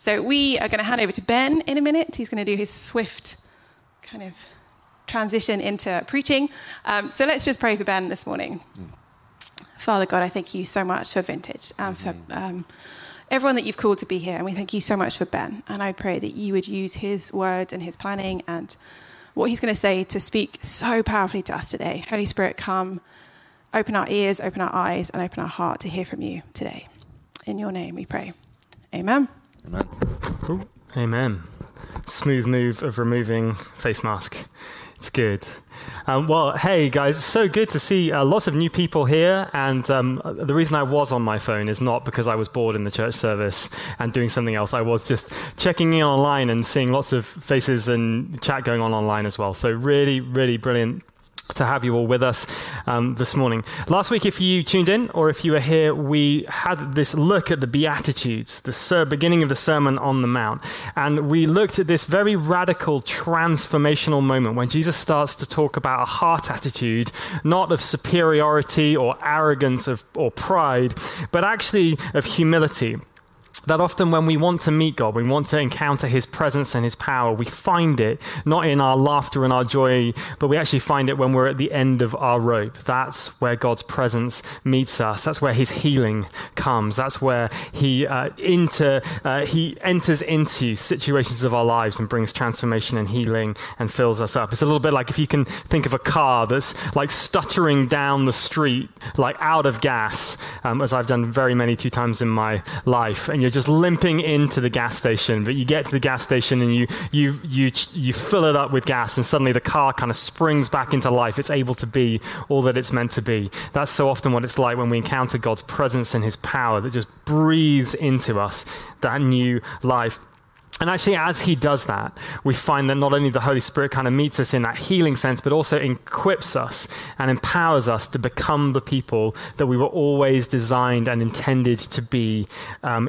So we are going to hand over to Ben in a minute. He's going to do his swift kind of transition into preaching. So let's just pray for Ben this morning. Father God, I thank you so much for Vintage and for everyone that you've called to be here. And we thank you so much for Ben. And I pray that you would use his word and his planning and what he's going to say to speak so powerfully to us today. Holy Spirit, come, open our ears, open our eyes, and open our heart to hear from you today. In your name we pray. Amen. Amen. Ooh, amen. Smooth move of removing face mask. It's good. Well, hey guys, it's so good to see lots of new people here. And the reason I was on my phone is not because I was bored in the church service and doing something else. I was just checking in online and seeing lots of faces and chat going on online as well. So really, really brilliant to have you all with us this morning. Last week, if you tuned in or if you were here, we had this look at the Beatitudes, the beginning of the Sermon on the Mount. And we looked at this very radical transformational moment when Jesus starts to talk about a heart attitude, not of superiority or arrogance or pride, but actually of humility. That often when we want to meet God, we want to encounter his presence and his power, we find it not in our laughter and our joy, but we actually find it when we're at the end of our rope. That's where God's presence meets us. That's where his healing comes. That's where he enters into situations of our lives and brings transformation and healing and fills us up. It's a little bit like if you can think of a car that's like stuttering down the street, like out of gas, as I've done very many two times in my life, and you're just limping into the gas station, but you get to the gas station and you fill it up with gas, and suddenly the car kind of springs back into life. It's able to be all that it's meant to be. That's so often what it's like when we encounter God's presence and his power that just breathes into us that new life. And actually, as he does that, we find that not only the Holy Spirit kind of meets us in that healing sense, but also equips us and empowers us to become the people that we were always designed and intended to be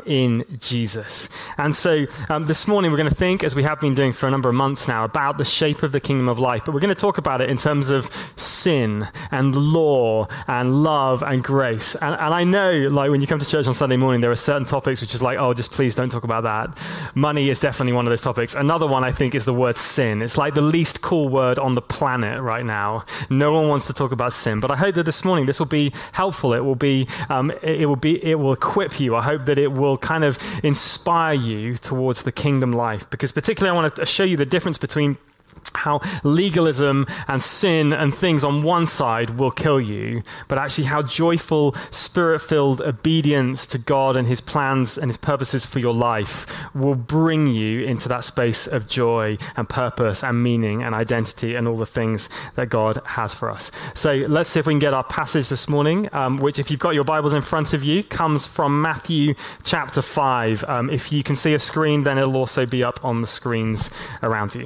in Jesus. And so this morning, we're going to think, as we have been doing for a number of months now, about the shape of the kingdom of life. But we're going to talk about it in terms of sin and law and love and grace. And I know, like, when you come to church on Sunday morning, there are certain topics which is like, oh, just please don't talk about that. Money is definitely one of those topics. Another one, I think, is the word sin. It's like the least cool word on the planet right now. No one wants to talk about sin. But I hope that this morning this will be helpful. It will be, it will equip you. I hope that it will kind of inspire you towards the kingdom life. Because particularly, I want to show you the difference between how legalism and sin and things on one side will kill you, but actually how joyful, spirit-filled obedience to God and his plans and his purposes for your life will bring you into that space of joy and purpose and meaning and identity and all the things that God has for us. So let's see if we can get our passage this morning, which, if you've got your Bibles in front of you, comes from Matthew chapter 5. If you can see a screen, then it'll also be up on the screens around you.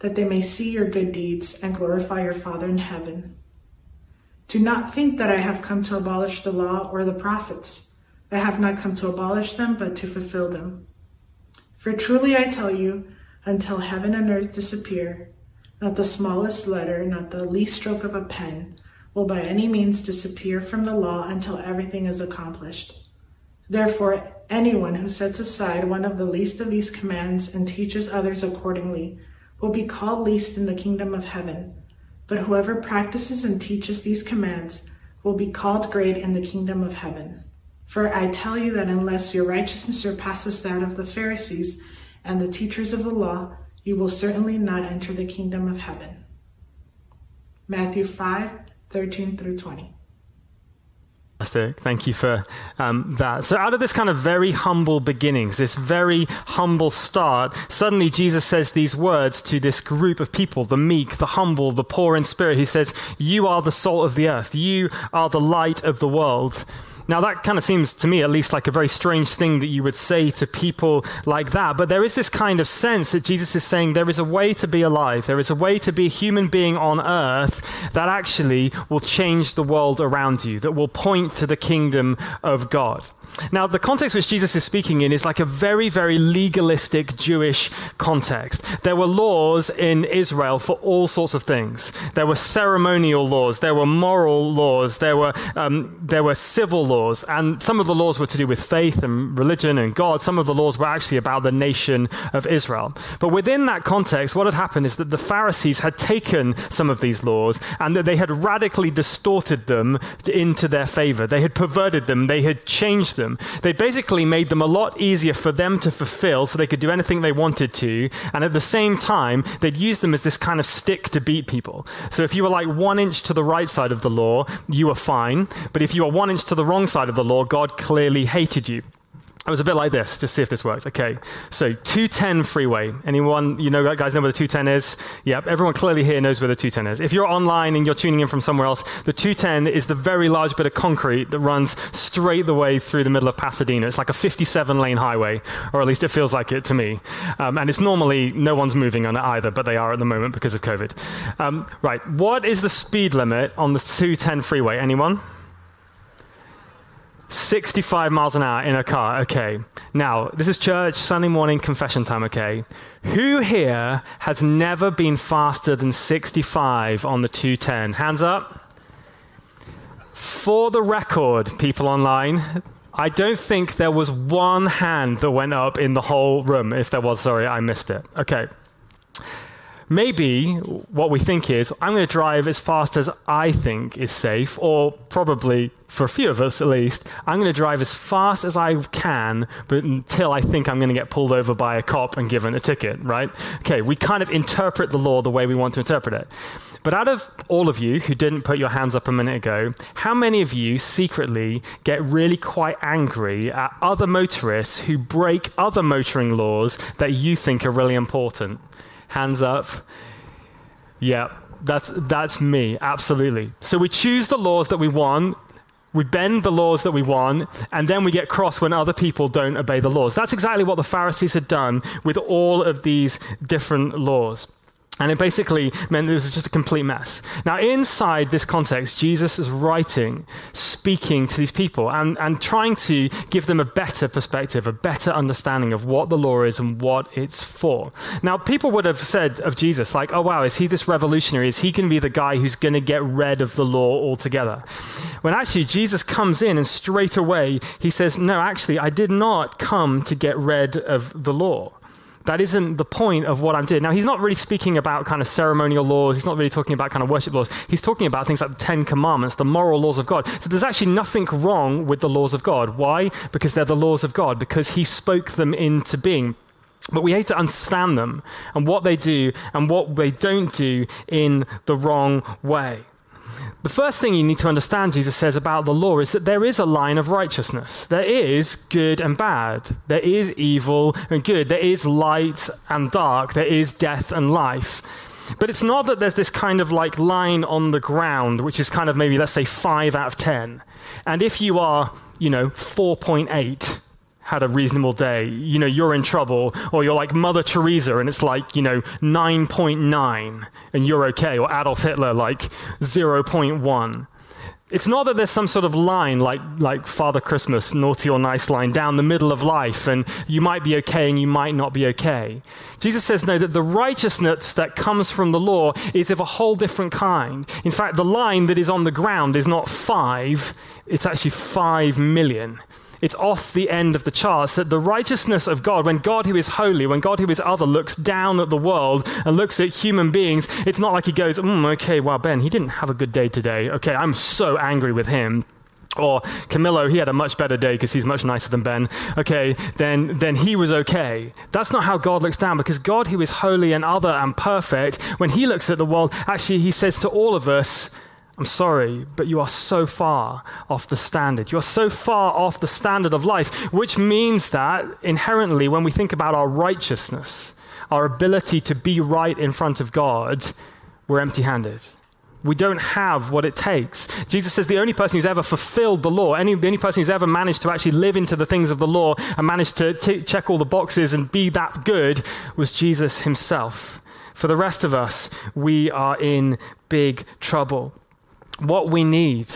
that they may see your good deeds and glorify your Father in heaven. Do not think that I have come to abolish the law or the prophets. I have not come to abolish them, but to fulfill them. For truly I tell you, until heaven and earth disappear, not the smallest letter, not the least stroke of a pen, will by any means disappear from the law until everything is accomplished. Therefore, anyone who sets aside one of the least of these commands and teaches others accordingly will be called least in the kingdom of heaven, but whoever practices and teaches these commands will be called great in the kingdom of heaven. For I tell you that unless your righteousness surpasses that of the Pharisees and the teachers of the law, you will certainly not enter the kingdom of heaven. Matthew 5:13 through 20. Fantastic. Thank you for that. So out of this kind of very humble beginnings, this very humble start, suddenly Jesus says these words to this group of people, the meek, the humble, the poor in spirit. He says, you are the salt of the earth. You are the light of the world. Now that kind of seems to me at least like a very strange thing that you would say to people like that, but there is this kind of sense that Jesus is saying there is a way to be alive, there is a way to be a human being on earth that actually will change the world around you, that will point to the kingdom of God. Now, the context which Jesus is speaking in is like a very, very legalistic Jewish context. There were laws in Israel for all sorts of things. There were ceremonial laws, there were moral laws, there were civil laws, and some of the laws were to do with faith and religion and God. Some of the laws were actually about the nation of Israel. But within that context, what had happened is that the Pharisees had taken some of these laws and that they had radically distorted them into their favor. They had perverted them, they had changed them. They basically made them a lot easier for them to fulfill so they could do anything they wanted to. And at the same time, they'd use them as this kind of stick to beat people. So if you were like 1 inch to the right side of the law, you were fine. But if you were 1 inch to the wrong side of the law, God clearly hated you. It was a bit like this, just see if this works. Okay, so 210 freeway. Anyone, guys know where the 210 is? Yep, everyone clearly here knows where the 210 is. If you're online and you're tuning in from somewhere else, the 210 is the very large bit of concrete that runs straight the way through the middle of Pasadena. It's like a 57-lane highway, or at least it feels like it to me. And it's normally, no one's moving on it either, but they are at the moment because of COVID. Right, what is the speed limit on the 210 freeway? Anyone? 65 miles an hour in a car, okay. Now, this is church, Sunday morning, confession time, okay. Who here has never been faster than 65 on the 210? Hands up. For the record, people online, I don't think there was one hand that went up in the whole room. If there was, sorry, I missed it. Okay. Maybe what we think is, I'm going to drive as fast as I think is safe, or probably, for a few of us at least, I'm going to drive as fast as I can, but until I think I'm going to get pulled over by a cop and given a ticket, right? Okay, we kind of interpret the law the way we want to interpret it. But out of all of you who didn't put your hands up a minute ago, how many of you secretly get really quite angry at other motorists who break other motoring laws that you think are really important? Hands up. Yeah, that's me, absolutely. So we choose the laws that we want, we bend the laws that we want, and then we get cross when other people don't obey the laws. That's exactly what the Pharisees had done with all of these different laws. And it basically meant it was just a complete mess. Now, inside this context, Jesus is writing, speaking to these people and trying to give them a better perspective, a better understanding of what the law is and what it's for. Now, people would have said of Jesus, like, oh, wow, is he this revolutionary? Is he going to be the guy who's going to get rid of the law altogether? When actually Jesus comes in and straight away, he says, no, actually, I did not come to get rid of the law. That isn't the point of what I'm doing. Now, he's not really speaking about kind of ceremonial laws. He's not really talking about kind of worship laws. He's talking about things like the Ten Commandments, the moral laws of God. So there's actually nothing wrong with the laws of God. Why? Because they're the laws of God, because he spoke them into being. But we have to understand them and what they do and what they don't do in the wrong way. The first thing you need to understand, Jesus says, about the law is that there is a line of righteousness. There is good and bad. There is evil and good. There is light and dark. There is death and life. But it's not that there's this kind of like line on the ground, which is kind of maybe, let's say, 5 out of 10. And if you are, 4.8, had a reasonable day, you're in trouble, or you're like Mother Teresa and it's like, 9.9 and you're okay, or Adolf Hitler, like 0.1. It's not that there's some sort of line like Father Christmas, naughty or nice line, down the middle of life, and you might be okay and you might not be okay. Jesus says, no, that the righteousness that comes from the law is of a whole different kind. In fact, the line that is on the ground is not 5, it's actually 5 million. It's off the end of the charts, that the righteousness of God, when God who is holy, when God who is other looks down at the world and looks at human beings, it's not like he goes, okay, wow, Ben, he didn't have a good day today. Okay, I'm so angry with him. Or Camillo, he had a much better day because he's much nicer than Ben. Okay, then he was okay. That's not how God looks down, because God who is holy and other and perfect, when he looks at the world, actually he says to all of us, I'm sorry, but you are so far off the standard. You're so far off the standard of life, which means that inherently when we think about our righteousness, our ability to be right in front of God, we're empty-handed. We don't have what it takes. Jesus says the only person who's ever fulfilled the law, the only person who's ever managed to actually live into the things of the law and managed to check all the boxes and be that good was Jesus himself. For the rest of us, we are in big trouble. What we need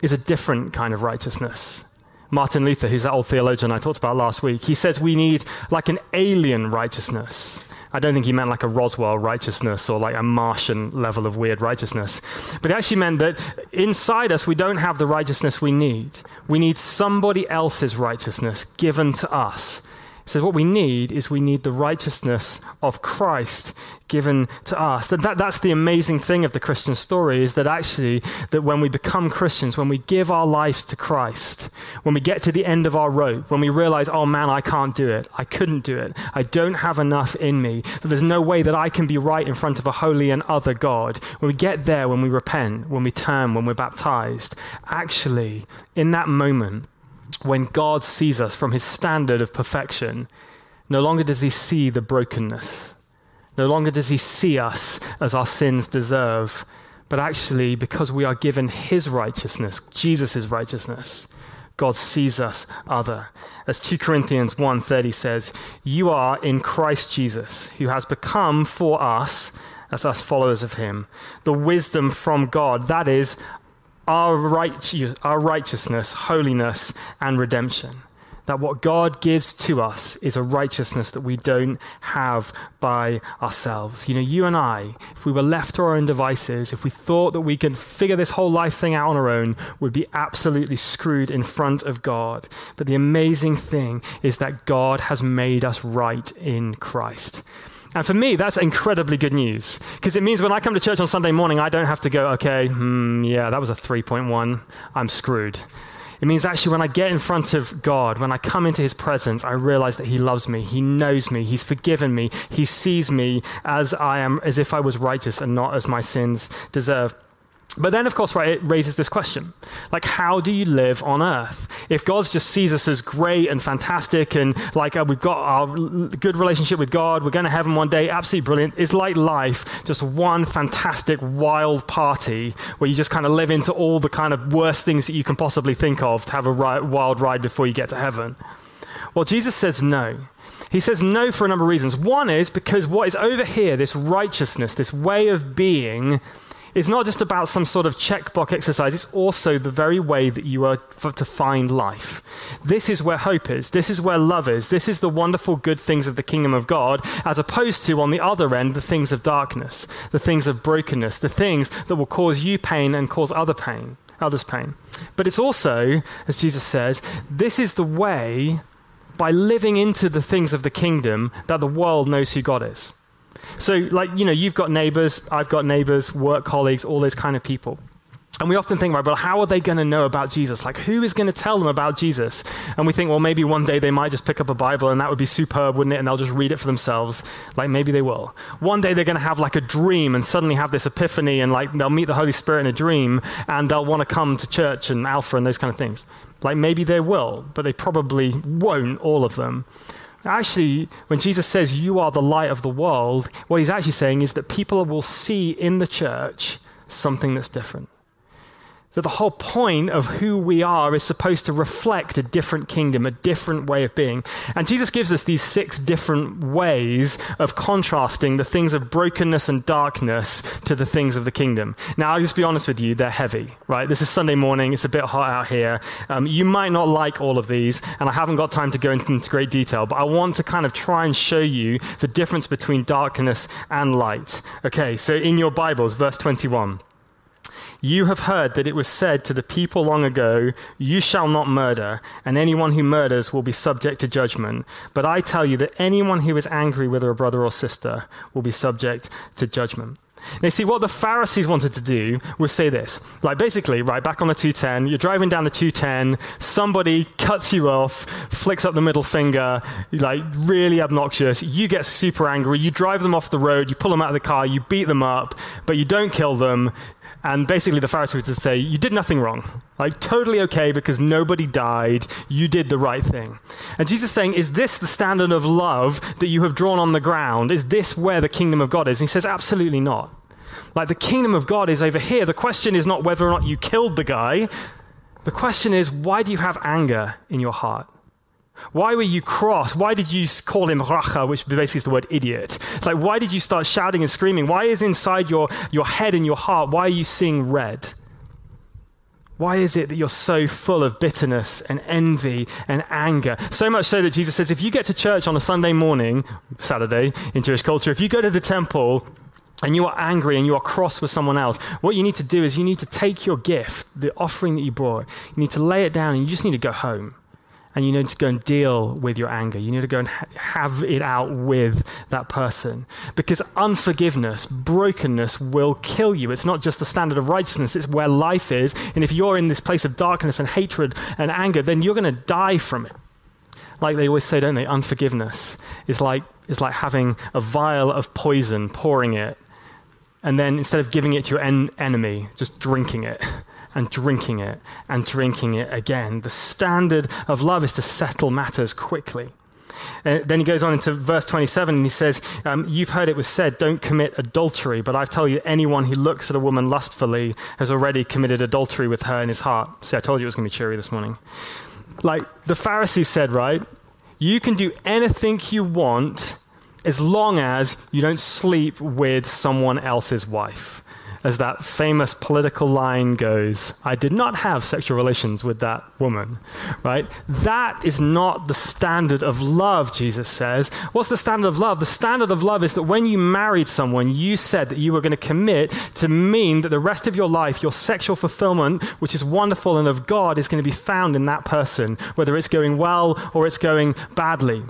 is a different kind of righteousness. Martin Luther, who's that old theologian I talked about last week, he says we need like an alien righteousness. I don't think he meant like a Roswell righteousness or like a Martian level of weird righteousness. But it actually meant that inside us, we don't have the righteousness we need. We need somebody else's righteousness given to us. He says what we need is we need the righteousness of Christ given to us. That's the amazing thing of the Christian story is that actually that when we become Christians, when we give our lives to Christ, when we get to the end of our rope, when we realize, oh man, I can't do it. I couldn't do it. I don't have enough in me. That there's no way that I can be right in front of a holy and other God. When we get there, when we repent, when we turn, when we're baptized, actually in that moment, when God sees us from his standard of perfection, no longer does he see the brokenness. No longer does he see us as our sins deserve, but actually because we are given his righteousness, Jesus' righteousness, God sees us other. As 2 Corinthians 1:30 says, you are in Christ Jesus, who has become for us, as us followers of him, the wisdom from God, that is, our righteousness, holiness, and redemption. That what God gives to us is a righteousness that we don't have by ourselves. You know, you and I, if we were left to our own devices, if we thought that we could figure this whole life thing out on our own, we'd be absolutely screwed in front of God. But the amazing thing is that God has made us right in Christ. And for me, that's incredibly good news because it means when I come to church on Sunday morning, I don't have to go, okay, yeah, that was a 3.1. I'm screwed. It means actually when I get in front of God, when I come into his presence, I realize that he loves me. He knows me. He's forgiven me. He sees me as I am, as if I was righteous and not as my sins deserve. But then, of course, right, it raises this question, like, how do you live on earth? If God just sees us as great and fantastic and like we've got our good relationship with God, we're going to heaven one day, absolutely brilliant. It's like life, just one fantastic wild party where you just kind of live into all the kind of worst things that you can possibly think of to have a wild ride before you get to heaven. Well, Jesus says no. He says no for a number of reasons. One is because what is over here, this righteousness, this way of being, it's not just about some sort of checkbox exercise. It's also the very way that you are to find life. This is where hope is. This is where love is. This is the wonderful good things of the kingdom of God, as opposed to, on the other end, the things of darkness, the things of brokenness, the things that will cause you pain and cause others pain. But it's also, as Jesus says, this is the way, by living into the things of the kingdom, that the world knows who God is. So like, you know, you've got neighbors, I've got neighbors, work colleagues, all those kind of people. And we often think, right, well, how are they going to know about Jesus? Like, who is going to tell them about Jesus? And we think, well, maybe one day they might just pick up a Bible and that would be superb, wouldn't it? And they'll just read it for themselves. Like, maybe they will. One day they're going to have like a dream and suddenly have this epiphany and like they'll meet the Holy Spirit in a dream and they'll want to come to church and Alpha and those kind of things. Like, maybe they will, but they probably won't, all of them. Actually, when Jesus says you are the light of the world, what he's actually saying is that people will see in the church something that's different. That the whole point of who we are is supposed to reflect a different kingdom, a different way of being. And Jesus gives us these 6 different ways of contrasting the things of brokenness and darkness to the things of the kingdom. Now, I'll just be honest with you, they're heavy, right? This is Sunday morning. It's a bit hot out here. You might not like all of these, and I haven't got time to go into great detail, but I want to kind of try and show you the difference between darkness and light. Okay, so in your Bibles, verse 21. You have heard that it was said to the people long ago, you shall not murder, and anyone who murders will be subject to judgment. But I tell you that anyone who is angry with a brother or sister will be subject to judgment. Now, see, what the Pharisees wanted to do was say this, like basically, right, back on the 210, you're driving down the 210, somebody cuts you off, flicks up the middle finger, like really obnoxious, you get super angry, you drive them off the road, you pull them out of the car, you beat them up, but you don't kill them. And basically the Pharisees would say, you did nothing wrong. Like totally okay because nobody died. You did the right thing. And Jesus is saying, is this the standard of love that you have drawn on the ground? Is this where the kingdom of God is? And he says, absolutely not. Like, the kingdom of God is over here. The question is not whether or not you killed the guy. The question is, why do you have anger in your heart? Why were you cross? Why did you call him racha, which basically is the word idiot? It's like, why did you start shouting and screaming? Why is inside your head and your heart, why are you seeing red? Why is it that you're so full of bitterness and envy and anger? So much so that Jesus says, if you get to church on a Sunday morning, Saturday in Jewish culture, if you go to the temple and you are angry and you are cross with someone else, what you need to do is you need to take your gift, the offering that you brought, you need to lay it down, and you just need to go home. And you need to go and deal with your anger. You need to go and have it out with that person. Because unforgiveness, brokenness will kill you. It's not just the standard of righteousness, it's where life is. And if you're in this place of darkness and hatred and anger, then you're going to die from it. Like they always say, don't they? Unforgiveness is like having a vial of poison, pouring it, and then instead of giving it to your enemy, just drinking it. And drinking it, and drinking it again. The standard of love is to settle matters quickly. And then he goes on into verse 27, and he says, you've heard it was said, don't commit adultery, but I tell you, anyone who looks at a woman lustfully has already committed adultery with her in his heart. See, I told you it was going to be cheery this morning. Like the Pharisees said, right? You can do anything you want as long as you don't sleep with someone else's wife. As that famous political line goes, I did not have sexual relations with that woman, right? That is not the standard of love, Jesus says. What's the standard of love? The standard of love is that when you married someone, you said that you were going to commit to mean that the rest of your life, your sexual fulfillment, which is wonderful and of God, is going to be found in that person, whether it's going well or it's going badly.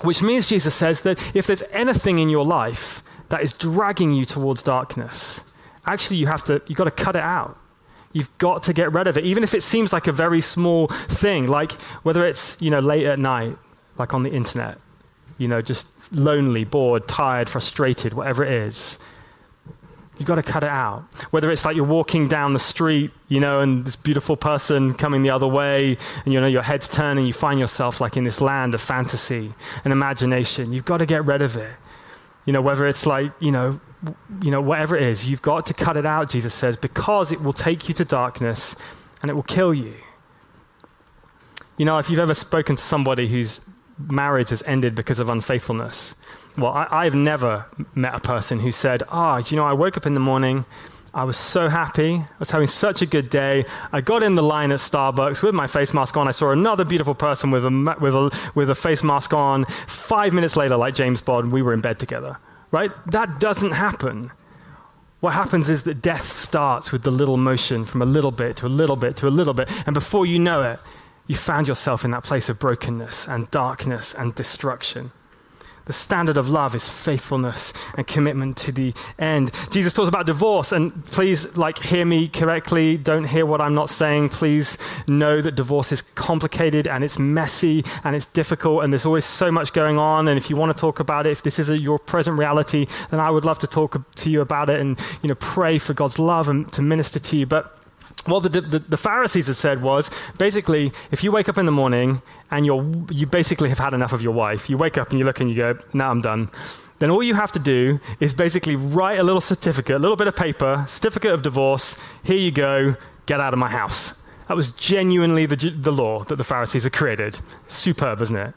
Which means, Jesus says, that if there's anything in your life that is dragging you towards darkness, actually, you've got to cut it out. You've got to get rid of it, even if it seems like a very small thing, like whether it's, late at night, like on the internet, just lonely, bored, tired, frustrated, whatever it is. You've got to cut it out. Whether it's like you're walking down the street, and this beautiful person coming the other way, and your head's turning, you find yourself like in this land of fantasy and imagination. You've got to get rid of it. Whether it's like, whatever it is, you've got to cut it out, Jesus says, because it will take you to darkness and it will kill you. If you've ever spoken to somebody whose marriage has ended because of unfaithfulness, well, I've never met a person who said, I woke up in the morning, I was so happy, I was having such a good day, I got in the line at Starbucks with my face mask on, I saw another beautiful person with a face mask on, 5 minutes later, like James Bond, we were in bed together. Right? That doesn't happen. What happens is that death starts with the little motion from a little bit to a little bit to a little bit. And before you know it, you found yourself in that place of brokenness and darkness and destruction. The standard of love is faithfulness and commitment to the end. Jesus talks about divorce, and please hear me correctly. Don't hear what I'm not saying. Please know that divorce is complicated and it's messy and it's difficult and there's always so much going on. And if you want to talk about it, if this is your present reality, then I would love to talk to you about it and pray for God's love and to minister to you. But what the Pharisees had said was, basically, if you wake up in the morning and you basically have had enough of your wife, you wake up and you look and you go, nah, I'm done, then all you have to do is basically write a little certificate, a little bit of paper, certificate of divorce, here you go, get out of my house. That was genuinely the law that the Pharisees had created. Superb, isn't it?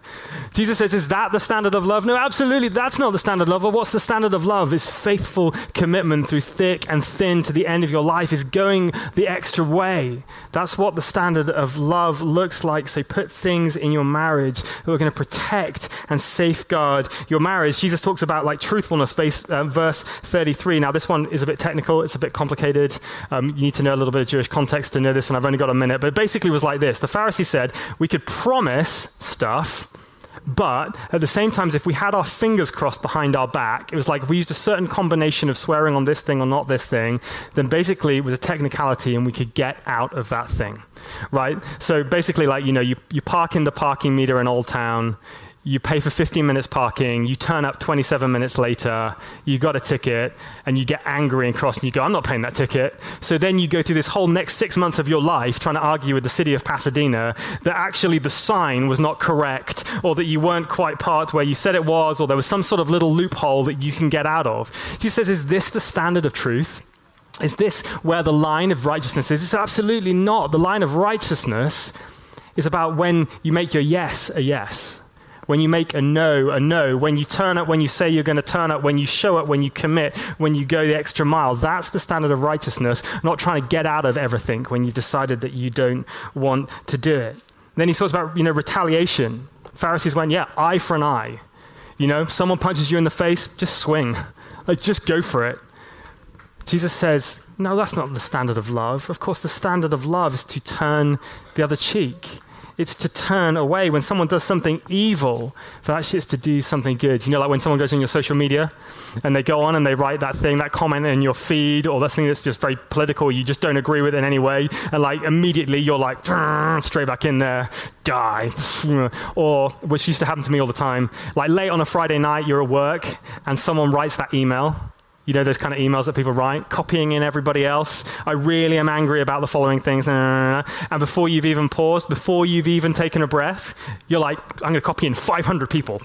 Jesus says, is that the standard of love? No, absolutely, that's not the standard of love. Well, what's the standard of love? Is faithful commitment through thick and thin to the end of your life, is going the extra way. That's what the standard of love looks like. So put things in your marriage that are going to protect and safeguard your marriage. Jesus talks about truthfulness, verse 33. Now, this one is a bit technical. It's a bit complicated. You need to know a little bit of Jewish context to know this, and I've only got a minute, but it basically was like this. The Pharisees said, we could promise stuff, but at the same time, if we had our fingers crossed behind our back, it was like we used a certain combination of swearing on this thing or not this thing, then basically it was a technicality and we could get out of that thing, right? So basically, you park in the parking meter in Old Town, you pay for 15 minutes parking, you turn up 27 minutes later, you got a ticket, and you get angry and cross, and you go, I'm not paying that ticket. So then you go through this whole next 6 months of your life trying to argue with the city of Pasadena that actually the sign was not correct, or that you weren't quite parked where you said it was, or there was some sort of little loophole that you can get out of. Jesus says, is this the standard of truth? Is this where the line of righteousness is? It's absolutely not. The line of righteousness is about when you make your yes a yes. When you make a no, a no. When you turn up, when you say you're going to turn up, when you show up, when you commit, when you go the extra mile. That's the standard of righteousness, not trying to get out of everything when you've decided that you don't want to do it. And then he talks about, retaliation. Pharisees went, eye for an eye. Someone punches you in the face, just swing. Just go for it. Jesus says, no, that's not the standard of love. Of course, the standard of love is to turn the other cheek. It's to turn away. When someone does something evil, but actually it's to do something good. Like when someone goes on your social media and they go on and they write that thing, that comment in your feed, or that thing that's just very political, you just don't agree with in any way, and immediately you're straight back in there, die. Or, which used to happen to me all the time, late on a Friday night, you're at work and someone writes that email. Those kind of emails that people write, copying in everybody else. I really am angry about the following things. And before you've even paused, before you've even taken a breath, you're like, I'm going to copy in 500 people.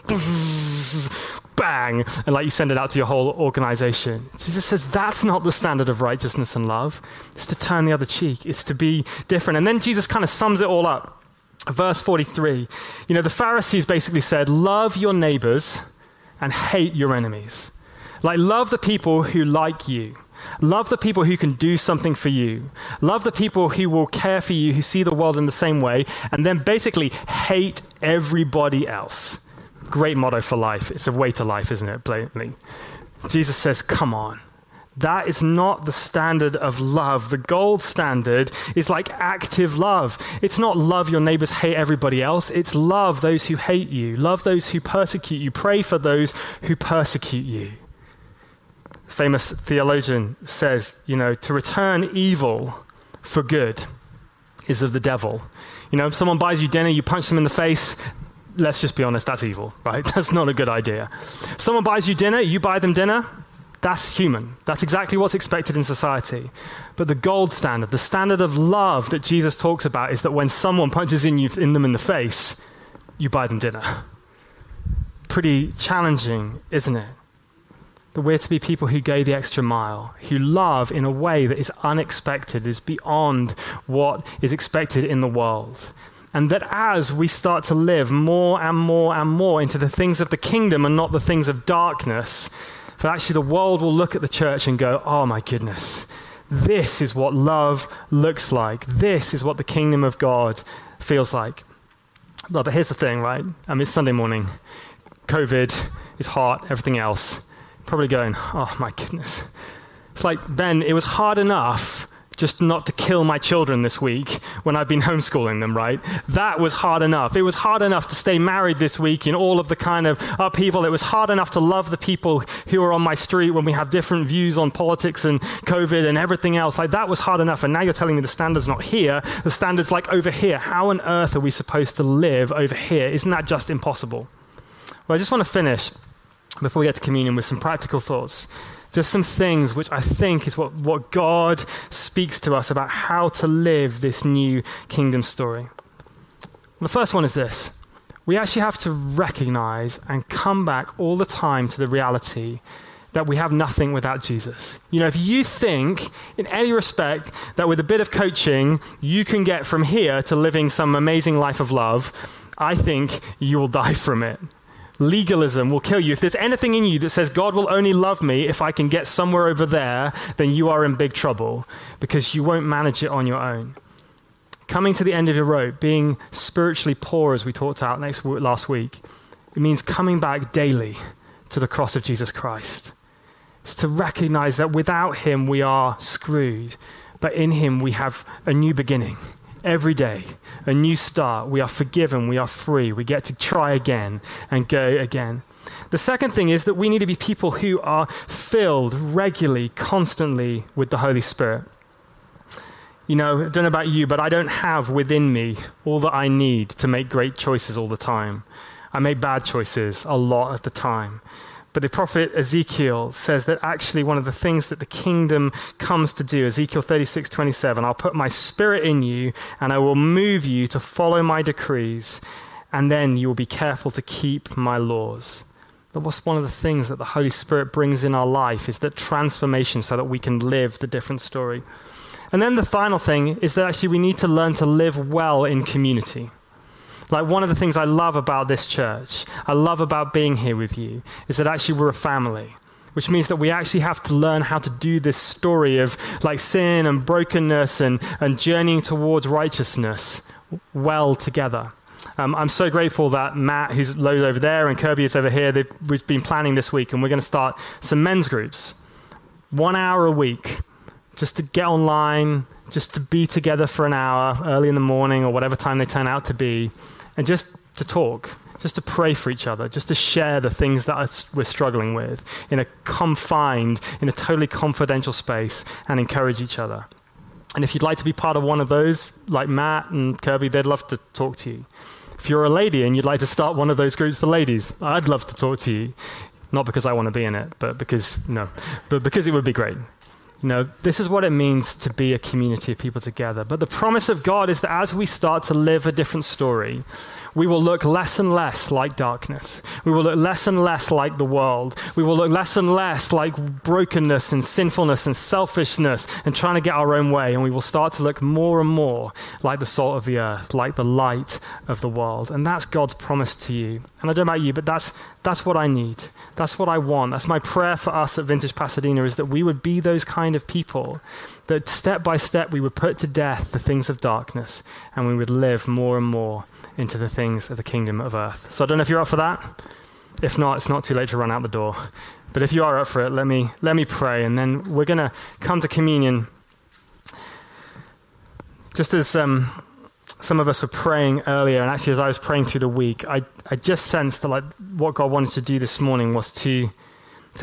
Bang. And you send it out to your whole organization. Jesus says that's not the standard of righteousness and love. It's to turn the other cheek. It's to be different. And then Jesus kind of sums it all up. Verse 43, the Pharisees basically said, love your neighbors and hate your enemies. Love the people who like you. Love the people who can do something for you. Love the people who will care for you, who see the world in the same way, and then basically hate everybody else. Great motto for life. It's a way to life, isn't it, blatantly? Jesus says, come on. That is not the standard of love. The gold standard is active love. It's not love your neighbors, hate everybody else. It's love those who hate you. Love those who persecute you. Pray for those who persecute you. Famous theologian says, to return evil for good is of the devil. If someone buys you dinner, you punch them in the face, let's just be honest, that's evil, right? That's not a good idea. If someone buys you dinner, you buy them dinner, that's human. That's exactly what's expected in society. But the gold standard, the standard of love that Jesus talks about is that when someone punches in them in the face, you buy them dinner. Pretty challenging, isn't it? That we're to be people who go the extra mile, who love in a way that is unexpected, is beyond what is expected in the world. And that as we start to live more and more and more into the things of the kingdom and not the things of darkness, that actually the world will look at the church and go, oh my goodness, this is what love looks like. This is what the kingdom of God feels like. But here's the thing, right? It's Sunday morning. COVID, it's hot, everything else. Probably going, oh my goodness. It's Ben, it was hard enough just not to kill my children this week when I've been homeschooling them, right? That was hard enough. It was hard enough to stay married this week in all of the kind of upheaval. It was hard enough to love the people who are on my street when we have different views on politics and COVID and everything else. That was hard enough. And now you're telling me the standard's not here. The standard's over here. How on earth are we supposed to live over here? Isn't that just impossible? Well, I just want to finish before we get to communion with some practical thoughts, just some things which I think is what God speaks to us about how to live this new kingdom story. The first one is this. We actually have to recognize and come back all the time to the reality that we have nothing without Jesus. If you think in any respect that with a bit of coaching, you can get from here to living some amazing life of love, I think you will die from it. Legalism will kill you. If there's anything in you that says, God will only love me if I can get somewhere over there, then you are in big trouble because you won't manage it on your own. Coming to the end of your rope, being spiritually poor, as we talked about last week, it means coming back daily to the cross of Jesus Christ. It's to recognize that without him, we are screwed, but in him, we have a new beginning. Every day, a new start. We are forgiven. We are free. We get to try again and go again. The second thing is that we need to be people who are filled regularly, constantly with the Holy Spirit. I don't know about you, but I don't have within me all that I need to make great choices all the time. I made bad choices a lot at the time. But the prophet Ezekiel says that actually one of the things that the kingdom comes to do, Ezekiel 36:27, I'll put my spirit in you and I will move you to follow my decrees, and then you will be careful to keep my laws. But what's one of the things that the Holy Spirit brings in our life is that transformation so that we can live the different story. And then the final thing is that actually we need to learn to live well in community. Like one of the things I love about this church, I love about being here with you, is that actually we're a family, which means that we actually have to learn how to do this story of like sin and brokenness and journeying towards righteousness well together. I'm so grateful that Matt, who's low over there, and Kirby is over here, we've been planning this week, and we're going to start some men's groups. 1 hour a week, just to get online, just to be together for an hour early in the morning or whatever time they turn out to be, and just to talk, just to pray for each other, just to share the things that we're struggling with in a confined, in a totally confidential space, and encourage each other. And if you'd like to be part of one of those, like Matt and Kirby, they'd love to talk to you. If you're a lady and you'd like to start one of those groups for ladies, I'd love to talk to you. Not because I want to be in it, but because it would be great. You know, this is what it means to be a community of people together. But the promise of God is that as we start to live a different story, we will look less and less like darkness. We will look less and less like the world. We will look less and less like brokenness and sinfulness and selfishness and trying to get our own way. And we will start to look more and more like the salt of the earth, like the light of the world. And that's God's promise to you. And I don't know about you, but that's what I need. That's what I want. That's my prayer for us at Vintage Pasadena, is that we would be those kind of people, that step by step we would put to death the things of darkness and we would live more and more into the things of the kingdom of earth. So I don't know if you're up for that. If not, it's not too late to run out the door. But if you are up for it, let me pray, and then we're going to come to communion. Just as some of us were praying earlier, and actually as I was praying through the week, I just sensed that like what God wanted to do this morning was to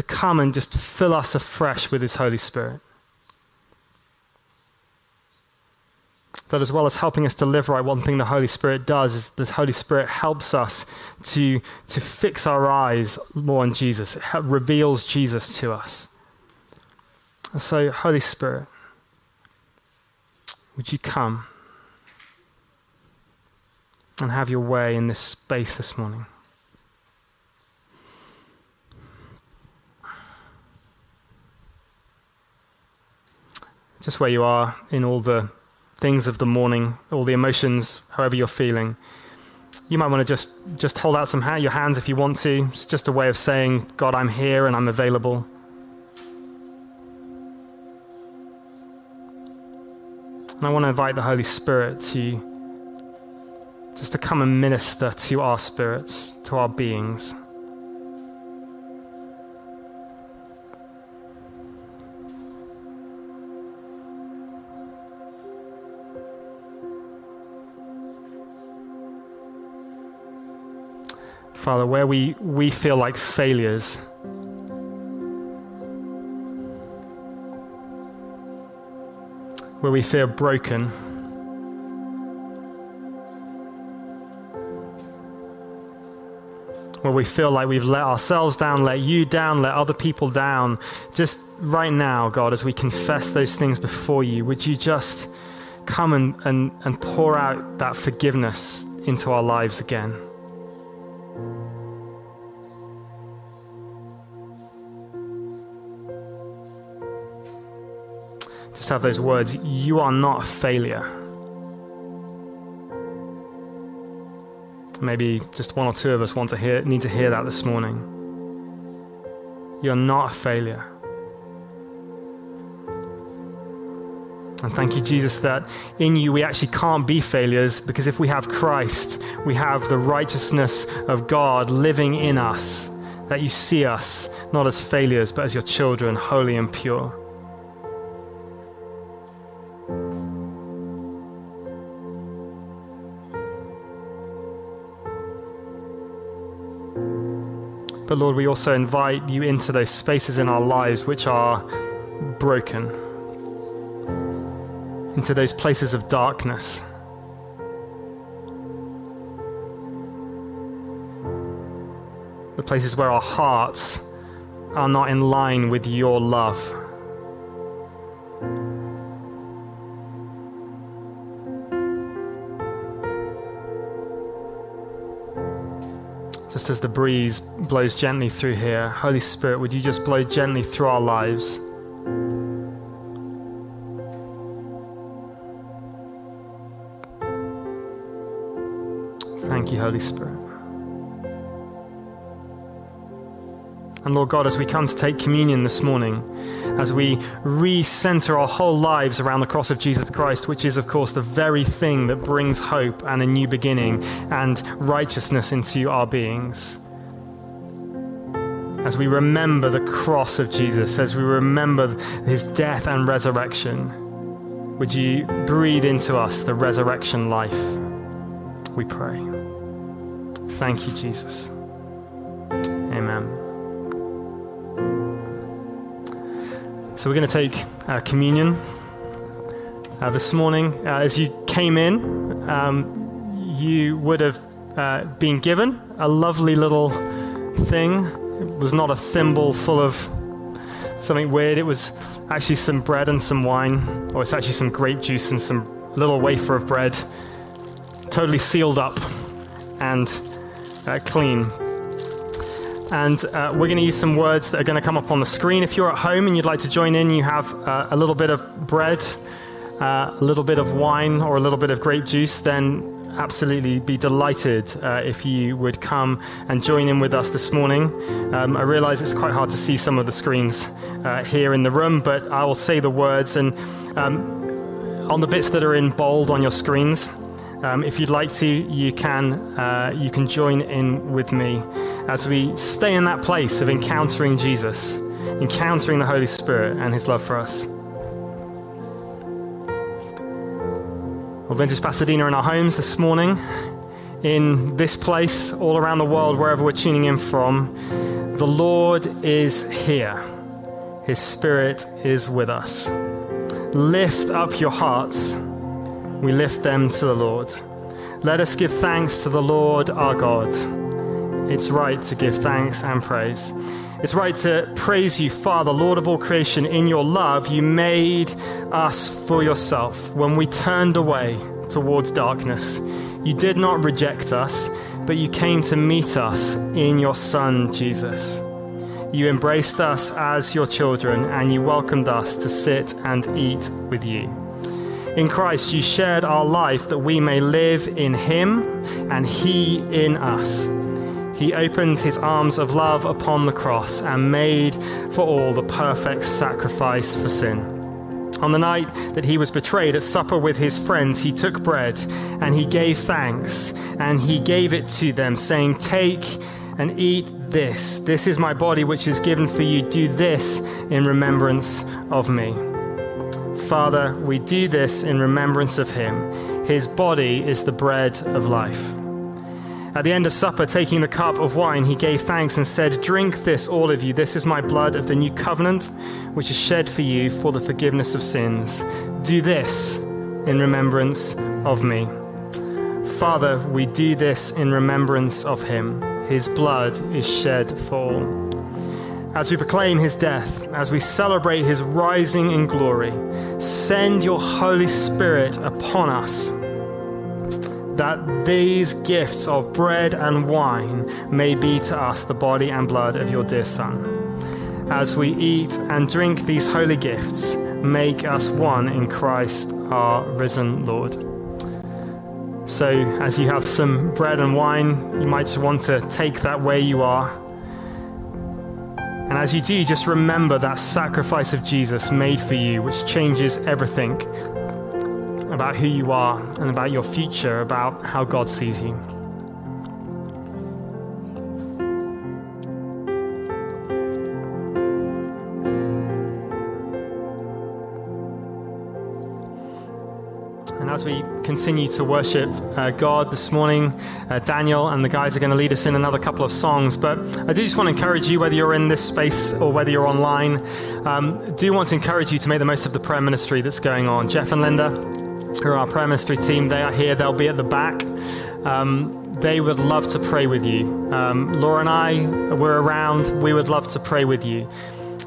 come and just fill us afresh with his Holy Spirit. That as well as helping us to live right, one thing the Holy Spirit does is the Holy Spirit helps us to fix our eyes more on Jesus. It reveals Jesus to us. And so, Holy Spirit, would you come and have your way in this space this morning? Just where you are in all the things of the morning, all the emotions, however you're feeling. You might want to just hold out your hands if you want to. It's just a way of saying, God, I'm here and I'm available. And I want to invite the Holy Spirit to come and minister to our spirits, to our beings. Father, where we feel like failures, where we feel broken, where we feel like we've let ourselves down, let you down, let other people down, just right now, God, as we confess those things before you, would you just come and pour out that forgiveness into our lives again? Just have those words, you are not a failure. Maybe just one or two of us need to hear that this morning. You're not a failure. And thank you, Jesus, that in you we actually can't be failures, because if we have Christ, we have the righteousness of God living in us, that you see us not as failures, but as your children, holy and pure. But Lord, we also invite you into those spaces in our lives which are broken, into those places of darkness. the places where our hearts are not in line with your love. Just as the breeze blows gently through here, Holy Spirit, would you just blow gently through our lives? Thank you, Holy Spirit. And Lord God, as we come to take communion this morning, as we recenter our whole lives around the cross of Jesus Christ, which is, of course, the very thing that brings hope and a new beginning and righteousness into our beings. As we remember the cross of Jesus, as we remember his death and resurrection, would you breathe into us the resurrection life, we pray. Thank you, Jesus. Amen. So we're going to take communion this morning. As you came in, you would have been given a lovely little thing. It was not a thimble full of something weird. It was actually some bread and some wine, or it's actually some grape juice and some little wafer of bread, totally sealed up and clean. And we're going to use some words that are going to come up on the screen. If you're at home and you'd like to join in, you have a little bit of bread, a little bit of wine, or a little bit of grape juice, then absolutely be delighted if you would come and join in with us this morning. I realize it's quite hard to see some of the screens here in the room, but I will say the words. And on the bits that are in bold on your screens, if you'd like to, you can join in with me as we stay in that place of encountering Jesus, encountering the Holy Spirit and his love for us. Well, Vintage Pasadena, in our homes this morning, in this place, all around the world, wherever we're tuning in from, the Lord is here. His Spirit is with us. Lift up your hearts. We lift them to the Lord. Let us give thanks to the Lord our God. It's right to give thanks and praise. It's right to praise you, Father, Lord of all creation. In your love, you made us for yourself. When we turned away towards darkness, you did not reject us, but you came to meet us in your Son, Jesus. You embraced us as your children, and you welcomed us to sit and eat with you. In Christ, you shared our life that we may live in him and he in us. He opened his arms of love upon the cross and made for all the perfect sacrifice for sin. On the night that he was betrayed, at supper with his friends, he took bread and he gave thanks and he gave it to them, saying, "Take and eat this. This is my body, which is given for you. Do this in remembrance of me." Father, we do this in remembrance of him. His body is the bread of life. At the end of supper, taking the cup of wine, he gave thanks and said, "Drink this, all of you. This is my blood of the new covenant, which is shed for you for the forgiveness of sins. Do this in remembrance of me." Father, we do this in remembrance of him. His blood is shed for all. As we proclaim his death, as we celebrate his rising in glory, send your Holy Spirit upon us, that these gifts of bread and wine may be to us the body and blood of your dear Son. As we eat and drink these holy gifts, make us one in Christ our risen Lord. So as you have some bread and wine, you might just want to take that where you are. And as you do, just remember that sacrifice of Jesus made for you, which changes everything about who you are and about your future, about how God sees you. And as we continue to worship God this morning, Daniel and the guys are going to lead us in another couple of songs, but I do just want to encourage you, whether you're in this space or whether you're online, do want to encourage you to make the most of the prayer ministry that's going on. Jeff and Linda, who are our prayer ministry team, they are here. They'll be at the back. they would love to pray with you. Laura and I were around. We would love to pray with you.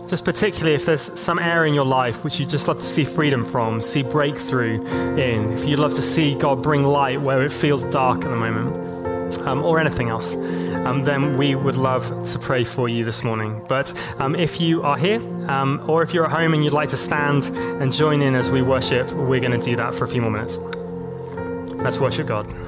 Just particularly if there's some area in your life which you'd just love to see freedom from, see breakthrough in, if you'd love to see God bring light where it feels dark at the moment, or anything else, then we would love to pray for you this morning. But if you are here, or if you're at home and you'd like to stand and join in as we worship, we're going to do that for a few more minutes. Let's worship God.